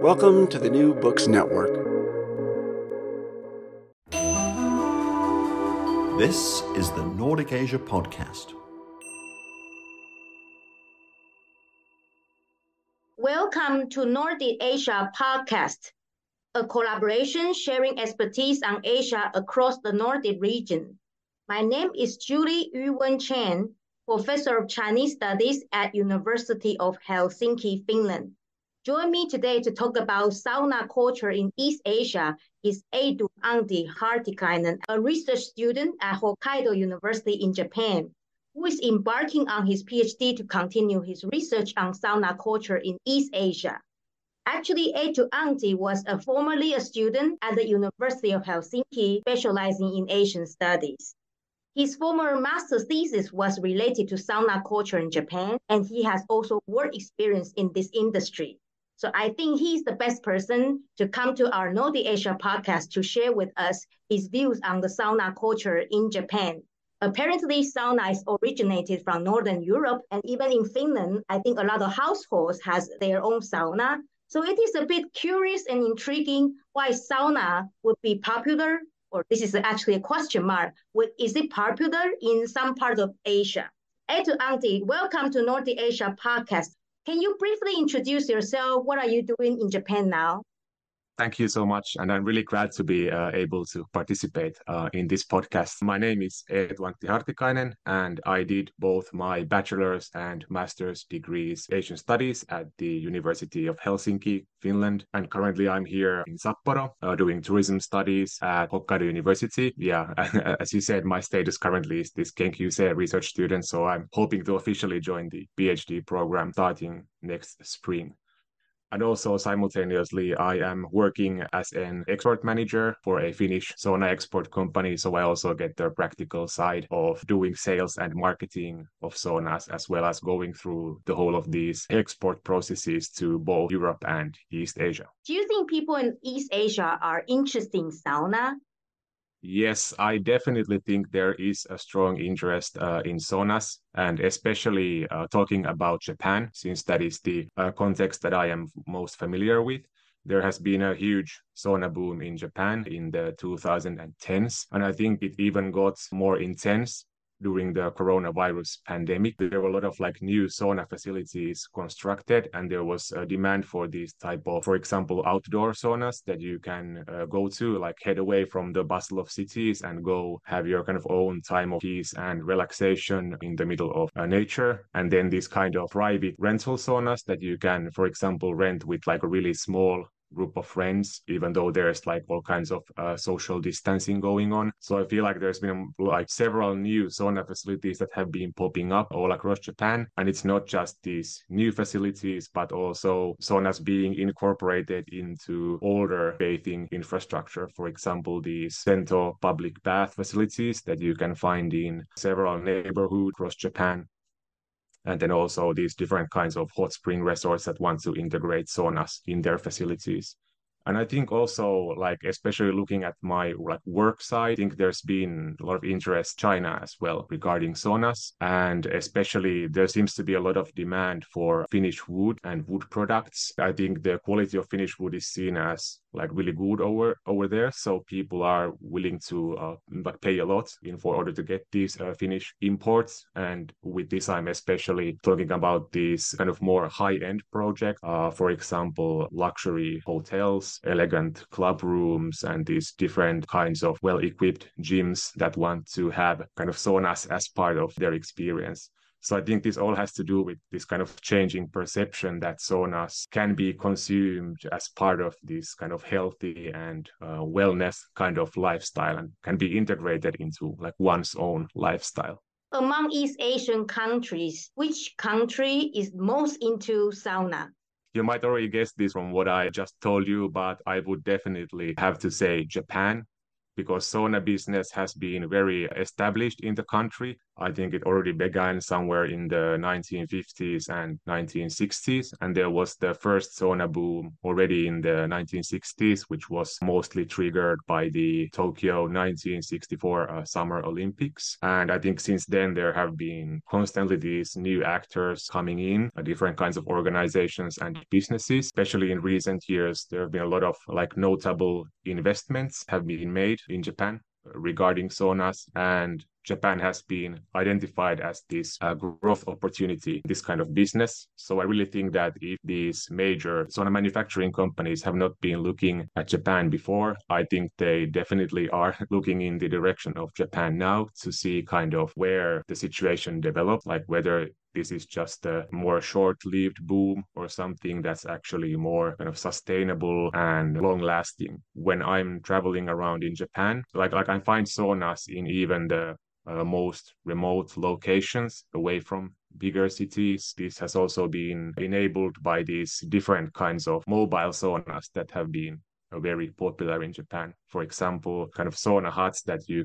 Welcome to the New Books Network. This is the Nordic Asia Podcast. Welcome to Nordic Asia Podcast, a collaboration sharing expertise on Asia across the Nordic region. My name is Julie Yu-Wen Chen, Professor of Chinese Studies at University of Helsinki, Finland. Join me today to talk about sauna culture in East Asia is Eetu-Antti Hartikainen, a research student at Hokkaido University in Japan, who is embarking on his PhD to continue his research on sauna culture in East Asia. Actually, Eetu-Antti was formerly a student at the University of Helsinki, specializing in Asian studies. His former master's thesis was related to sauna culture in Japan, and he has also work experience in this industry. So I think he's the best person to come to our Nordic Asia podcast to share with us his views on the sauna culture in Japan. Apparently, sauna is originated from Northern Europe, and even in Finland, I think a lot of households has their own sauna. So it is a bit curious and intriguing why sauna would be popular, or this is actually a question mark, is it popular in some part of Asia? Eetu-Antti, welcome to Nordic Asia Podcast. Can you briefly introduce yourself? What are you doing in Japan now? Thank you so much. And I'm really glad to be able to participate in this podcast. My name is Eetu-Antti Hartikainen, and I did both my bachelor's and master's degrees in Asian Studies at the University of Helsinki, Finland. And currently I'm here in Sapporo doing tourism studies at Hokkaido University. Yeah, as you said, my status currently is this Kenkyusei research student. So I'm hoping to officially join the PhD program starting next spring. And also simultaneously, I am working as an export manager for a Finnish sauna export company. So I also get the practical side of doing sales and marketing of saunas, as well as going through the whole of these export processes to both Europe and East Asia. Do you think people in East Asia are interested in sauna? Yes, I definitely think there is a strong interest in saunas, and especially talking about Japan, since that is the context that I am most familiar with. There has been a huge sauna boom in Japan in the 2010s, and I think it even got more intense during the coronavirus pandemic. There were a lot of new sauna facilities constructed, and there was a demand for these type of, for example, outdoor saunas that you can go to, head away from the bustle of cities and go have your own time of peace and relaxation in the middle of nature. And then these private rental saunas that you can, for example, rent with a really small group of friends, even though there's all kinds of social distancing going on. So I feel there's been several new sauna facilities that have been popping up all across Japan. And it's not just these new facilities, but also saunas being incorporated into older bathing infrastructure. For example, the Sento public bath facilities that you can find in several neighborhoods across Japan. And then also these different kinds of hot spring resorts that want to integrate saunas in their facilities. And I think also, especially looking at my work side, I think there's been a lot of interest in China as well regarding saunas. And especially there seems to be a lot of demand for Finnish wood and wood products. I think the quality of Finnish wood is seen as really good over there. So people are willing to pay a lot in order to get these Finnish imports. And with this, I'm especially talking about these more high-end projects, for example, luxury hotels, elegant club rooms, and these different kinds of well-equipped gyms that want to have saunas as part of their experience. So I think this all has to do with this changing perception that saunas can be consumed as part of this healthy and wellness lifestyle, and can be integrated into one's own lifestyle. Among East Asian countries, which country is most into sauna? You might already guess this from what I just told you, but I would definitely have to say Japan, because sauna business has been very established in the country. I think it already began somewhere in the 1950s and 1960s. And there was the first sauna boom already in the 1960s, which was mostly triggered by the Tokyo 1964 Summer Olympics. And I think since then, there have been constantly these new actors coming in, different kinds of organizations and businesses. Especially in recent years, there have been a lot of notable investments have been made in Japan regarding saunas, and Japan has been identified as this growth opportunity, this kind of business. So I really think that if these major sauna manufacturing companies have not been looking at Japan before, I think they definitely are looking in the direction of Japan now to see where the situation develops, whether this is just a more short-lived boom or something that's actually more sustainable and long-lasting. When I'm traveling around in Japan, I find saunas in even the most remote locations away from bigger cities. This has also been enabled by these different kinds of mobile saunas that have been very popular in Japan. For example, sauna huts that you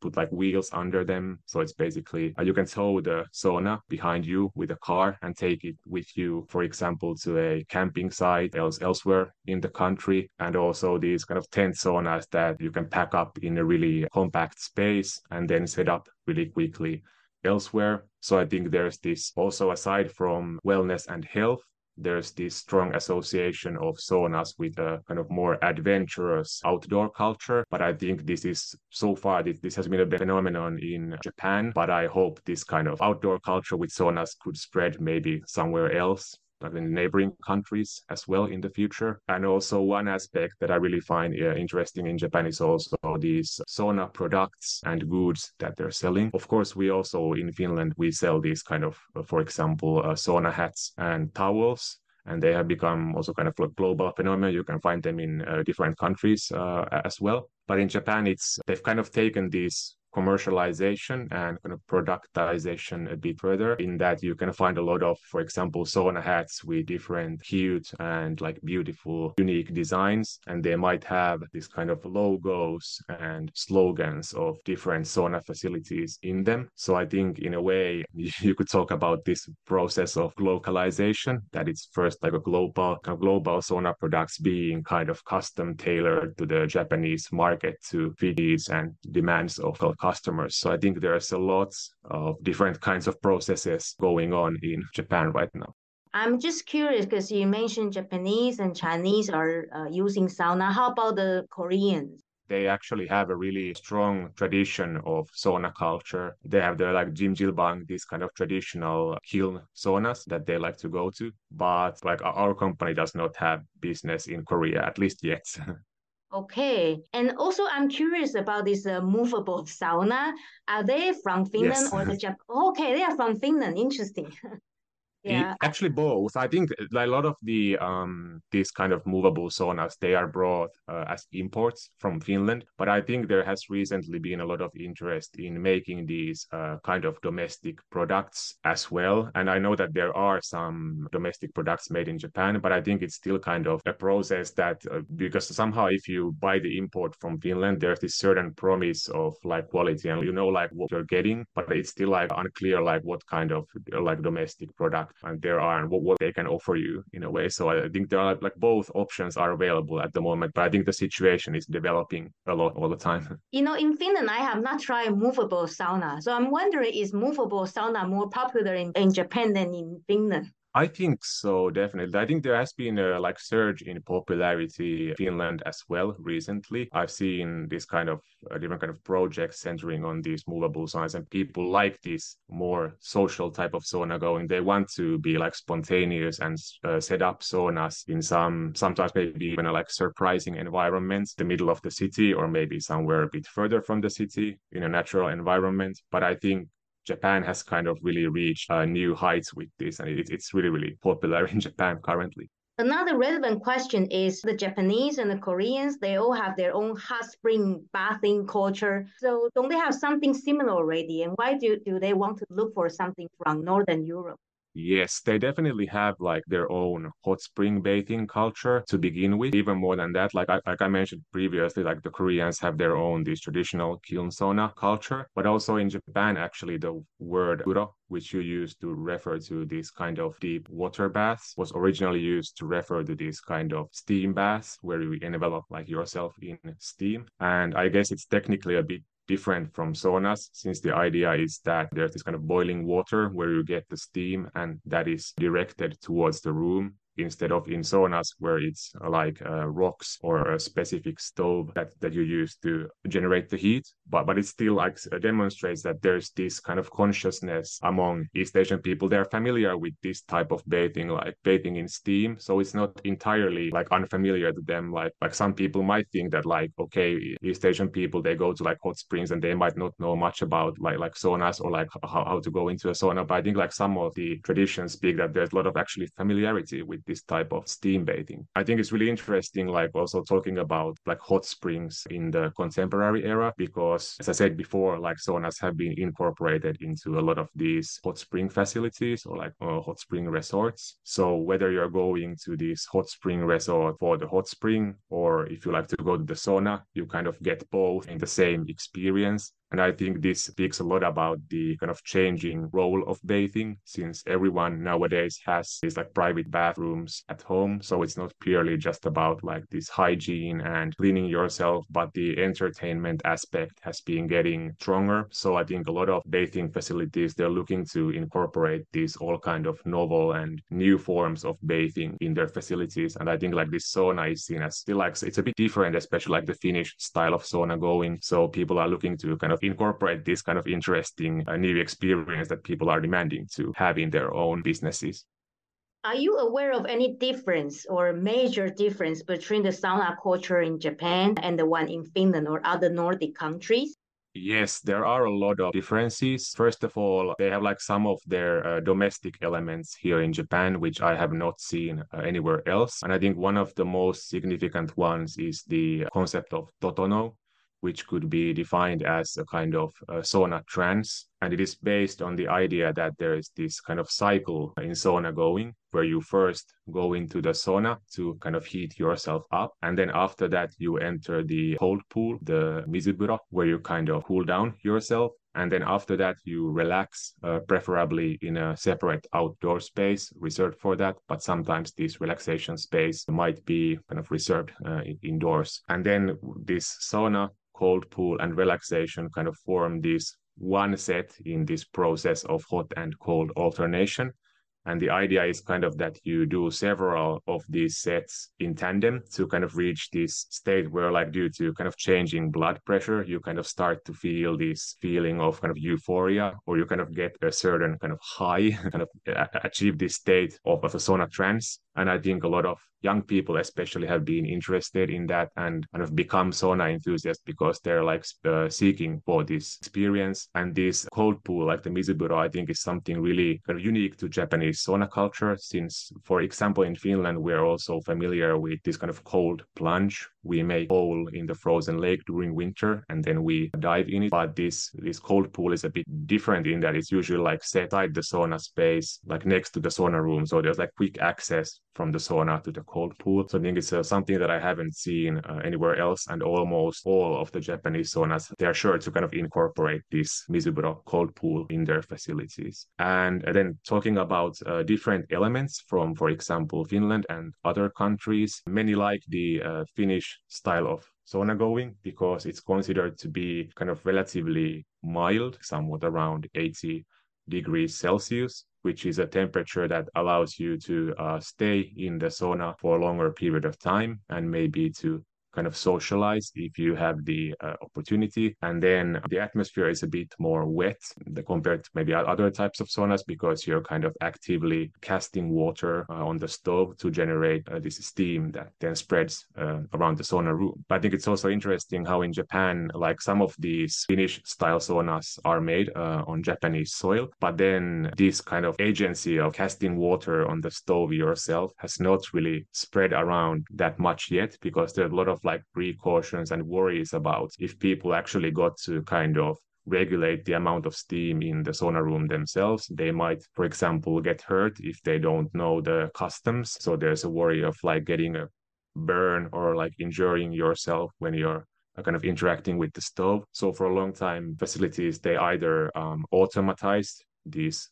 put wheels under them. So it's basically, you can tow the sauna behind you with a car and take it with you, for example, to a camping site elsewhere in the country. And also these tent saunas that you can pack up in a really compact space and then set up really quickly elsewhere. So I think there's this also, aside from wellness and health, there's this strong association of saunas with a more adventurous outdoor culture. But I think this is, so far, this has been a phenomenon in Japan. But I hope this outdoor culture with saunas could spread maybe somewhere else, in neighboring countries as well in the future. And also one aspect that I really find interesting in Japan is also these sauna products and goods that they're selling. Of course, we also in Finland, we sell these for example, sauna hats and towels. And they have become also global phenomenon. You can find them in different countries as well. But in Japan, they've taken these commercialization and productization a bit further, in that you can find a lot of, for example, sauna hats with different cute and beautiful, unique designs. And they might have this logos and slogans of different sauna facilities in them. So I think in a way you could talk about this process of glocalization, that it's first a global sauna products being custom tailored to the Japanese market to fit needs and demands of customers. So I think there's a lot of different kinds of processes going on in Japan right now. I'm just curious because you mentioned Japanese and Chinese are using sauna. How about the Koreans? They actually have a really strong tradition of sauna culture. They have the jimjilbang, these traditional kiln saunas that they like to go to. But our company does not have business in Korea, at least yet. Okay. And also, I'm curious about this movable sauna. Are they from Finland? Yes. Or the Japan? Okay, they are from Finland. Interesting. Yeah. Actually, both. I think a lot of the these movable saunas, they are brought as imports from Finland. But I think there has recently been a lot of interest in making these domestic products as well. And I know that there are some domestic products made in Japan, but I think it's still a process that because somehow if you buy the import from Finland, there's this certain promise of quality and what you're getting, but it's still unclear what kind of domestic product and there are and what they can offer you in a way. So I think there are both options are available at the moment, but I think the situation is developing a lot all the time. In Finland, I have not tried movable sauna. So I'm wondering, is movable sauna more popular in Japan than in Finland? I think so, definitely. I think there has been a surge in popularity in Finland as well recently. I've seen this different projects centering on these movable saunas, and people like this more social type of sauna going. They want to be spontaneous and set up saunas in sometimes maybe even surprising environments, the middle of the city or maybe somewhere a bit further from the city in a natural environment. But I think Japan has really reached new heights with this, and it's really, really popular in Japan currently. Another relevant question is the Japanese and the Koreans, they all have their own hot spring bathing culture. So don't they have something similar already? And why do they want to look for something from Northern Europe? Yes, they definitely have like their own hot spring bathing culture to begin with. Even more than that, like I mentioned previously, like the Koreans have their own this traditional kiln sauna culture, but also in Japan, actually the word "buro," which you use to refer to these kind of deep water baths, was originally used to refer to these kind of steam baths where you envelop like yourself in steam. And I guess it's technically a bit different from saunas, since the idea is that there's this kind of boiling water where you get the steam and that is directed towards the room, instead of in saunas where it's like rocks or a specific stove that you use to generate the heat. But it still like demonstrates that there's this kind of consciousness among East Asian people. They're familiar with this type of bathing, like bathing in steam. So it's not entirely like unfamiliar to them. Like some people might think that like, okay, East Asian people, they go to like hot springs and they might not know much about like saunas or like how to go into a sauna. But I think like some of the traditions speak that there's a lot of actually familiarity with this type of steam bathing. I think it's really interesting, like also talking about like hot springs in the contemporary era, because as I said before, like saunas have been incorporated into a lot of these hot spring facilities or like hot spring resorts. So whether you're going to this hot spring resort for the hot spring, or if you like to go to the sauna, you kind of get both in the same experience. And I think this speaks a lot about the kind of changing role of bathing, since everyone nowadays has these like private bathrooms at home. So it's not purely just about like this hygiene and cleaning yourself, but the entertainment aspect has been getting stronger. So I think a lot of bathing facilities, they're looking to incorporate these all kind of novel and new forms of bathing in their facilities. And I think like this sauna is seen as still like, it's a bit different, especially like the Finnish style of sauna going. So people are looking to kind of incorporate this kind of interesting new experience that people are demanding to have in their own businesses. Are you aware of any difference or major difference between the sauna culture in Japan and the one in Finland or other Nordic countries? Yes, there are a lot of differences. First of all, they have like some of their domestic elements here in Japan, which I have not seen anywhere else. And I think one of the most significant ones is the concept of totono, which could be defined as a kind of sauna trance. And it is based on the idea that there is this kind of cycle in sauna going, where you first go into the sauna to kind of heat yourself up. And then after that, you enter the cold pool, the mizuburo, where you kind of cool down yourself. And then after that, you relax, preferably in a separate outdoor space reserved for that. But sometimes this relaxation space might be kind of reserved indoors. And then this sauna, cold pool and relaxation kind of form this one set in this process of hot and cold alternation. And the idea is kind of that you do several of these sets in tandem to kind of reach this state where, like, due to kind of changing blood pressure, you kind of start to feel this feeling of kind of euphoria, or you kind of get a certain kind of high, kind of achieve this state of a sauna trance. And I think a lot of young people especially have been interested in that and kind of become sauna enthusiasts because they're like seeking for this experience. And this cold pool, like the mizuburo, I think is something really kind of unique to Japanese sauna culture, since, for example, in Finland, we're also familiar with this kind of cold plunge. We make a hole in the frozen lake during winter and then we dive in it. But this cold pool is a bit different in that it's usually like set aside the sauna space, like next to the sauna room. So there's like quick access from the sauna to the cold pool. So I think it's something that I haven't seen anywhere else. And almost all of the Japanese saunas, they're sure to kind of incorporate this mizuburo cold pool in their facilities. And then talking about different elements from, for example, Finland and other countries, many like the Finnish style of sauna going because it's considered to be kind of relatively mild, somewhat around 80 degrees Celsius, which is a temperature that allows you to stay in the sauna for a longer period of time and maybe to kind of socialize if you have the opportunity. And then the atmosphere is a bit more wet compared to maybe other types of saunas because you're kind of actively casting water on the stove to generate this steam that then spreads around the sauna room. But I think it's also interesting how in Japan, like some of these Finnish style saunas are made on Japanese soil, but then this kind of agency of casting water on the stove yourself has not really spread around that much yet because there are a lot of like precautions and worries about if people actually got to kind of regulate the amount of steam in the sauna room themselves. They might, for example, get hurt if they don't know the customs. So there's a worry of like getting a burn or like injuring yourself when you're kind of interacting with the stove. So for a long time, facilities, they either automatized these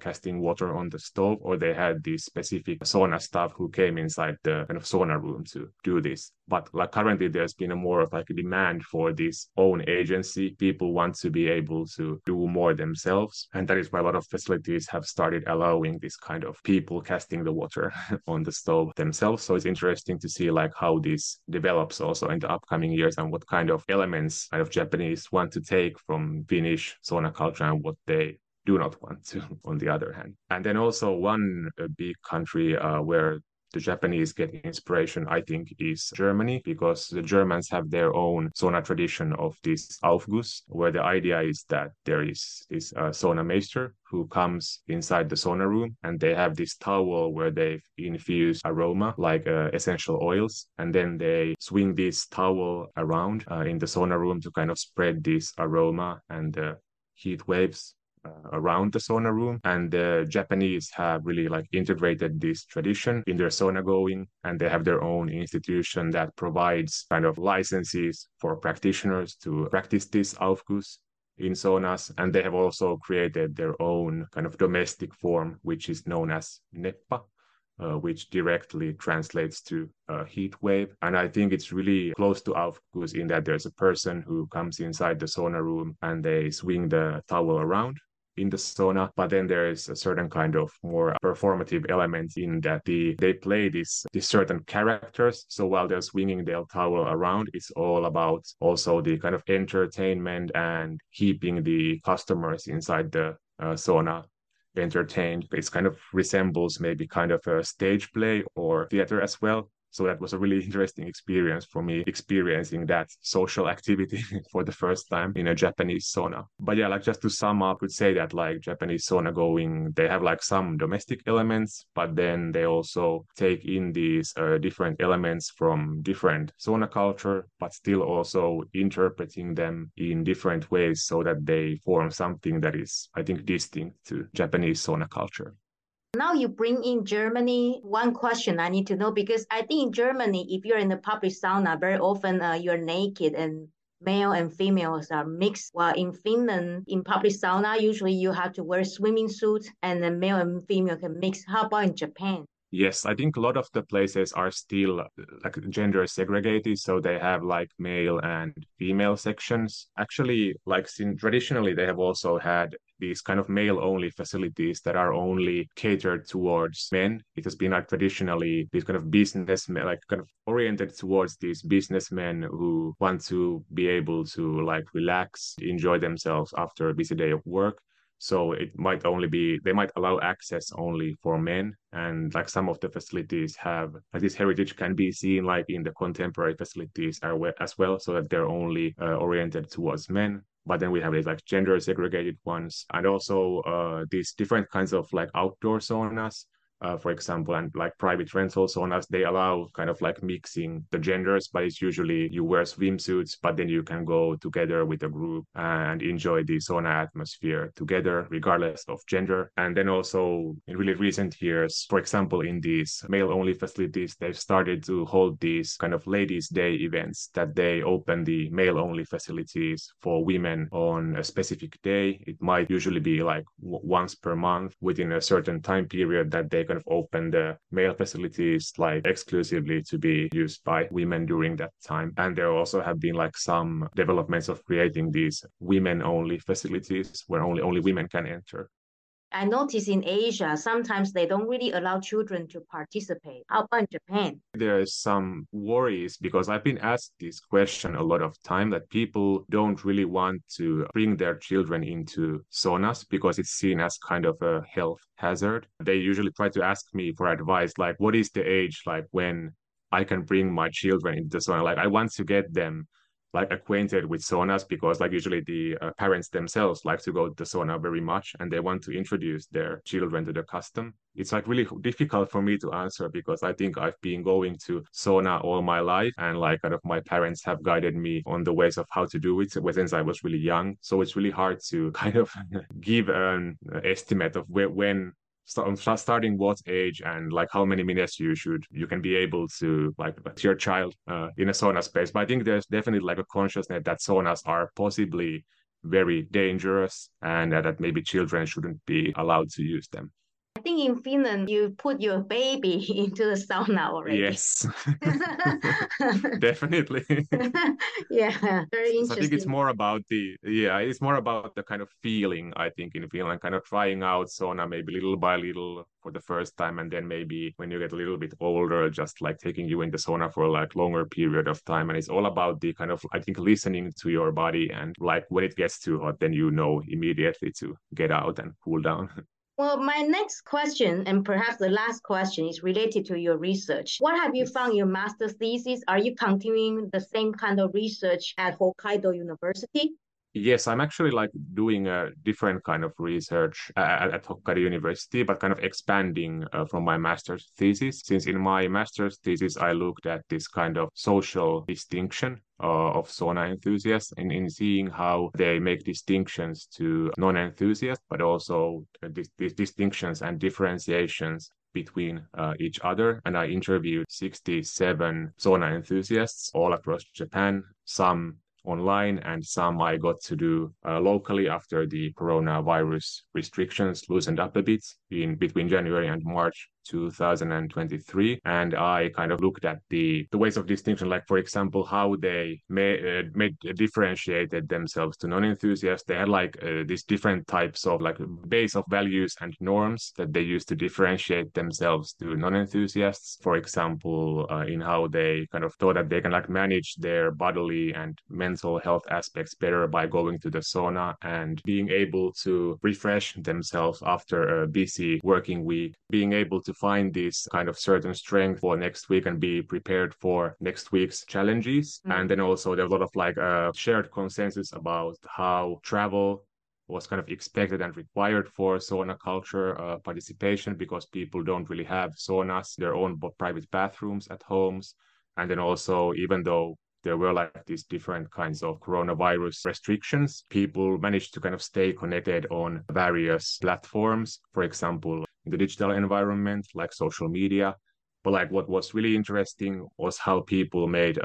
casting water on the stove, or they had these specific sauna staff who came inside the kind of sauna room to do this. But like currently there's been a more of like a demand for this own agency. People want to be able to do more themselves. And that is why a lot of facilities have started allowing this kind of people casting the water on the stove themselves. So it's interesting to see like how this develops also in the upcoming years, and what kind of elements kind of Japanese want to take from Finnish sauna culture and what they do not want to, on the other hand. And then also one big country where the Japanese get inspiration, I think, is Germany, because the Germans have their own sauna tradition of this Aufguss, where the idea is that there is this sauna meister who comes inside the sauna room, and they have this towel where they've infused aroma, like essential oils. And then they swing this towel around in the sauna room to kind of spread this aroma and heat waves around the sauna room. And the Japanese have really like integrated this tradition in their sauna going, and they have their own institution that provides kind of licenses for practitioners to practice this Aufguss in saunas. And they have also created their own kind of domestic form, which is known as neppa, which directly translates to heat wave. And I think it's really close to Aufguss in that there's a person who comes inside the sauna room and they swing the towel around in the sauna. But then there is a certain kind of more performative element in that they play these certain characters. So while they're swinging their towel around, it's all about also the kind of entertainment and keeping the customers inside the sauna entertained. It kind of resembles maybe kind of a stage play or theater as well. So that was a really interesting experience for me, experiencing that social activity for the first time in a Japanese sauna. But yeah, like just to sum up, I would say that like Japanese sauna going, they have like some domestic elements, but then they also take in these different elements from different sauna culture, but still also interpreting them in different ways so that they form something that is, I think, distinct to Japanese sauna culture. Now you bring in Germany. One question I need to know, because I think in Germany, if you're in the public sauna, very often you're naked and male and females are mixed. While in Finland, in public sauna, usually you have to wear swimming suits and the male and female can mix. How about in Japan? Yes, I think a lot of the places are still like gender segregated, so they have like male and female sections. Actually, like traditionally, they have also had these kind of male-only facilities that are only catered towards men. It has been like traditionally these kind of businessmen, like kind of oriented towards these businessmen who want to be able to like relax, enjoy themselves after a busy day of work. So it might only be, they might allow access only for men. And like some of the facilities have, like this heritage can be seen like in the contemporary facilities as well, so that they're only oriented towards men. But then we have these like gender segregated ones, and also these different kinds of like outdoor saunas, for example, and like private rental saunas. They allow kind of like mixing the genders, but it's usually you wear swimsuits, but then you can go together with a group and enjoy the sauna atmosphere together, regardless of gender. And then also in really recent years, for example, in these male-only facilities, they've started to hold these kind of ladies' day events, that they open the male-only facilities for women on a specific day. It might usually be like once per month within a certain time period that they kind of open the male facilities like exclusively to be used by women during that time. And there also have been like some developments of creating these women-only facilities where only women can enter. I notice in Asia, sometimes they don't really allow children to participate. How about in Japan? There are some worries, because I've been asked this question a lot of time, that people don't really want to bring their children into saunas because it's seen as kind of a health hazard. They usually try to ask me for advice, like what is the age like when I can bring my children into the sauna? Like I want to get them like acquainted with saunas, because like usually the parents themselves like to go to the sauna very much and they want to introduce their children to the custom. It's like really difficult for me to answer, because I think I've been going to sauna all my life, and like kind of my parents have guided me on the ways of how to do it since I was really young. So it's really hard to kind of give an estimate of when starting what age and like how many minutes you can be able to like your child in a sauna space. But I think there's definitely like a consciousness that saunas are possibly very dangerous and that maybe children shouldn't be allowed to use them. I think in Finland, you put your baby into the sauna already. Yes, definitely. Yeah, very interesting. So I think it's more about the kind of feeling, I think, in Finland, kind of trying out sauna maybe little by little for the first time. And then maybe when you get a little bit older, just like taking you in the sauna for like longer period of time. And it's all about the kind of, I think, listening to your body, and like when it gets too hot, then you know immediately to get out and cool down. Well, my next question, and perhaps the last question, is related to your research. What have you found in your master's thesis? Are you continuing the same kind of research at Hokkaido University? Yes, I'm actually like doing a different kind of research at Hokkaido University, but kind of expanding from my master's thesis. Since in my master's thesis, I looked at this kind of social distinction of sauna enthusiasts, and in seeing how they make distinctions to non-enthusiasts, but also these distinctions and differentiations between each other. And I interviewed 67 sauna enthusiasts all across Japan, some online and some I got to do locally after the coronavirus restrictions loosened up a bit in between January and March 2023. And I kind of looked at the ways of distinction, like, for example, how they differentiated themselves to non-enthusiasts. They had like these different types of like base of values and norms that they used to differentiate themselves to non-enthusiasts. For example, in how they kind of thought that they can like manage their bodily and mental health aspects better by going to the sauna and being able to refresh themselves after a busy working week, being able to find this kind of certain strength for next week and be prepared for next week's challenges. Mm-hmm. And then also there's a lot of like shared consensus about how travel was kind of expected and required for sauna culture participation, because people don't really have saunas, their own private bathrooms at homes. And then also, even though there were like these different kinds of coronavirus restrictions, people managed to kind of stay connected on various platforms, for example, in the digital environment, like social media. But like what was really interesting was how people made,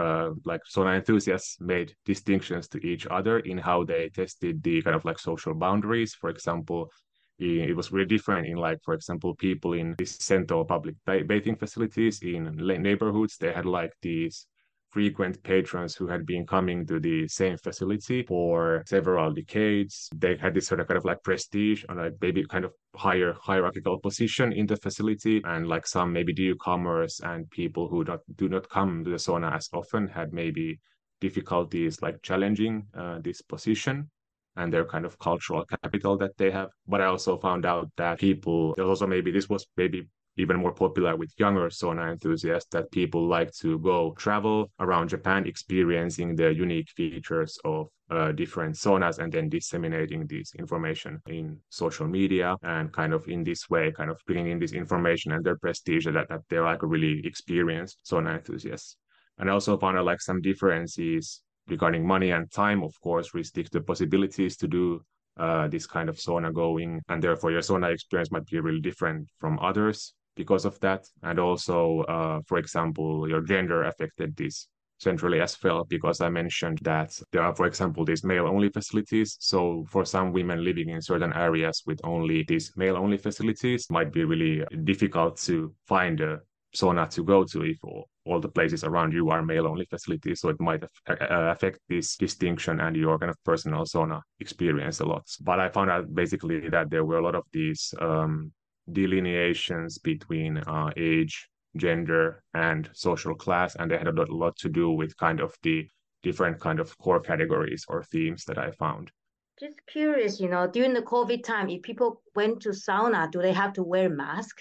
like sauna enthusiasts made distinctions to each other in how they tested the kind of like social boundaries. For example, it was really different in, like, for example, people in the central public bathing facilities in neighborhoods, they had like these frequent patrons who had been coming to the same facility for several decades. They had this sort of kind of like prestige and like maybe kind of higher hierarchical position in the facility. And like some maybe newcomers and people who do not come to the sauna as often had maybe difficulties like challenging this position and their kind of cultural capital that they have. But I also found out that people, there's also maybe, this was maybe even more popular with younger sauna enthusiasts, that people like to go travel around Japan, experiencing the unique features of different saunas and then disseminating this information in social media, and kind of in this way, kind of bringing in this information and their prestige that they're like a really experienced sauna enthusiast. And I also found out like some differences regarding money and time, of course, restrict the possibilities to do this kind of sauna going. And therefore your sauna experience might be really different from others because of that. And also, for example, your gender affected this centrally as well, because I mentioned that there are, for example, these male-only facilities. So for some women living in certain areas with only these male-only facilities, might be really difficult to find a sauna to go to if all the places around you are male-only facilities. So it might affect this distinction and your kind of personal sauna experience a lot. But I found out basically that there were a lot of these delineations between age, gender, and social class, and they had a lot to do with kind of the different kind of core categories or themes that I found. Just curious, during the COVID time, if people went to sauna, do they have to wear a mask?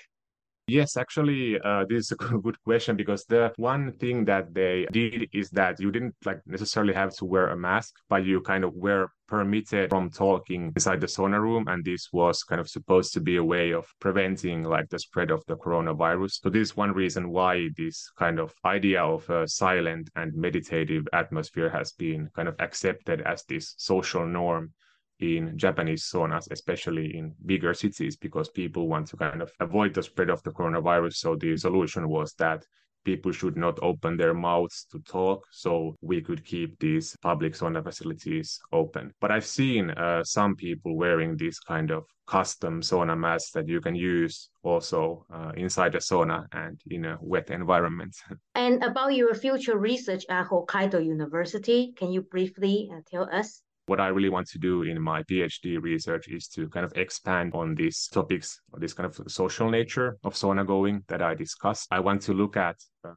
Yes, actually, this is a good question, because the one thing that they did is that you didn't necessarily have to wear a mask, but you kind of were permitted from talking inside the sauna room. And this was kind of supposed to be a way of preventing the spread of the coronavirus. So this is one reason why this kind of idea of a silent and meditative atmosphere has been kind of accepted as this social norm in Japanese saunas, especially in bigger cities, because people want to kind of avoid the spread of the coronavirus. So the solution was that people should not open their mouths to talk, so we could keep these public sauna facilities open. But I've seen some people wearing these kind of custom sauna masks that you can use also inside a sauna and in a wet environment. And about your future research at Hokkaido University, can you briefly tell us? What I really want to do in my PhD research is to kind of expand on these topics, this kind of social nature of sauna going that I discussed. I want to look at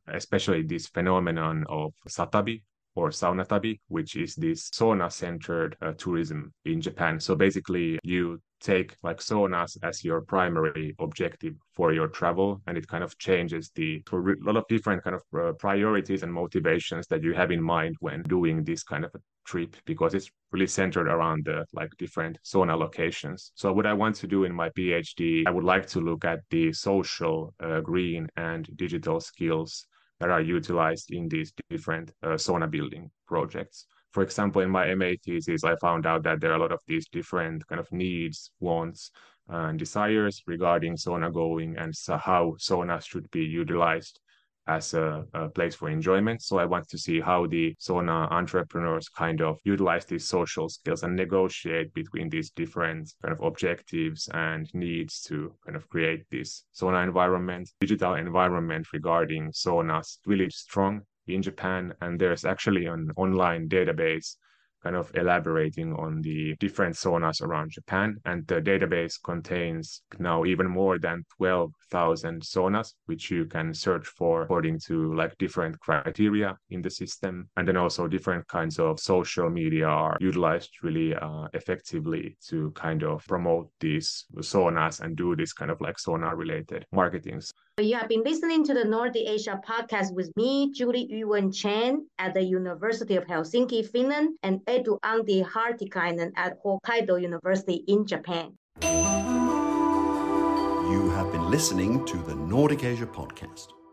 especially this phenomenon of satabi or saunatabi, which is this sauna-centered tourism in Japan. So basically you take saunas as your primary objective for your travel, and it kind of changes for a lot of different kind of priorities and motivations that you have in mind when doing this kind of a trip, because it's really centered around the different sauna locations. So what I want to do in my PhD, I would like to look at the social, green and digital skills that are utilized in these different sauna building projects. For example, in my MA thesis, I found out that there are a lot of these different kind of needs, wants, and desires regarding sauna going and how saunas should be utilized as a place for enjoyment. So I want to see how the sauna entrepreneurs kind of utilize these social skills and negotiate between these different kind of objectives and needs to kind of create this sauna environment. Digital environment regarding saunas really strong in Japan, and there's actually an online database kind of elaborating on the different saunas around Japan, and the database contains now even more than 12,000 saunas, which you can search for according to different criteria in the system. And then also different kinds of social media are utilized really effectively to kind of promote these saunas and do this kind of sauna related marketing. You have been listening to the Nordic Asia Podcast with me, Julie Yu-Wen Chen at the University of Helsinki, Finland, and Eetu-Antti Hartikainen at Hokkaido University in Japan. You have been listening to the Nordic Asia Podcast.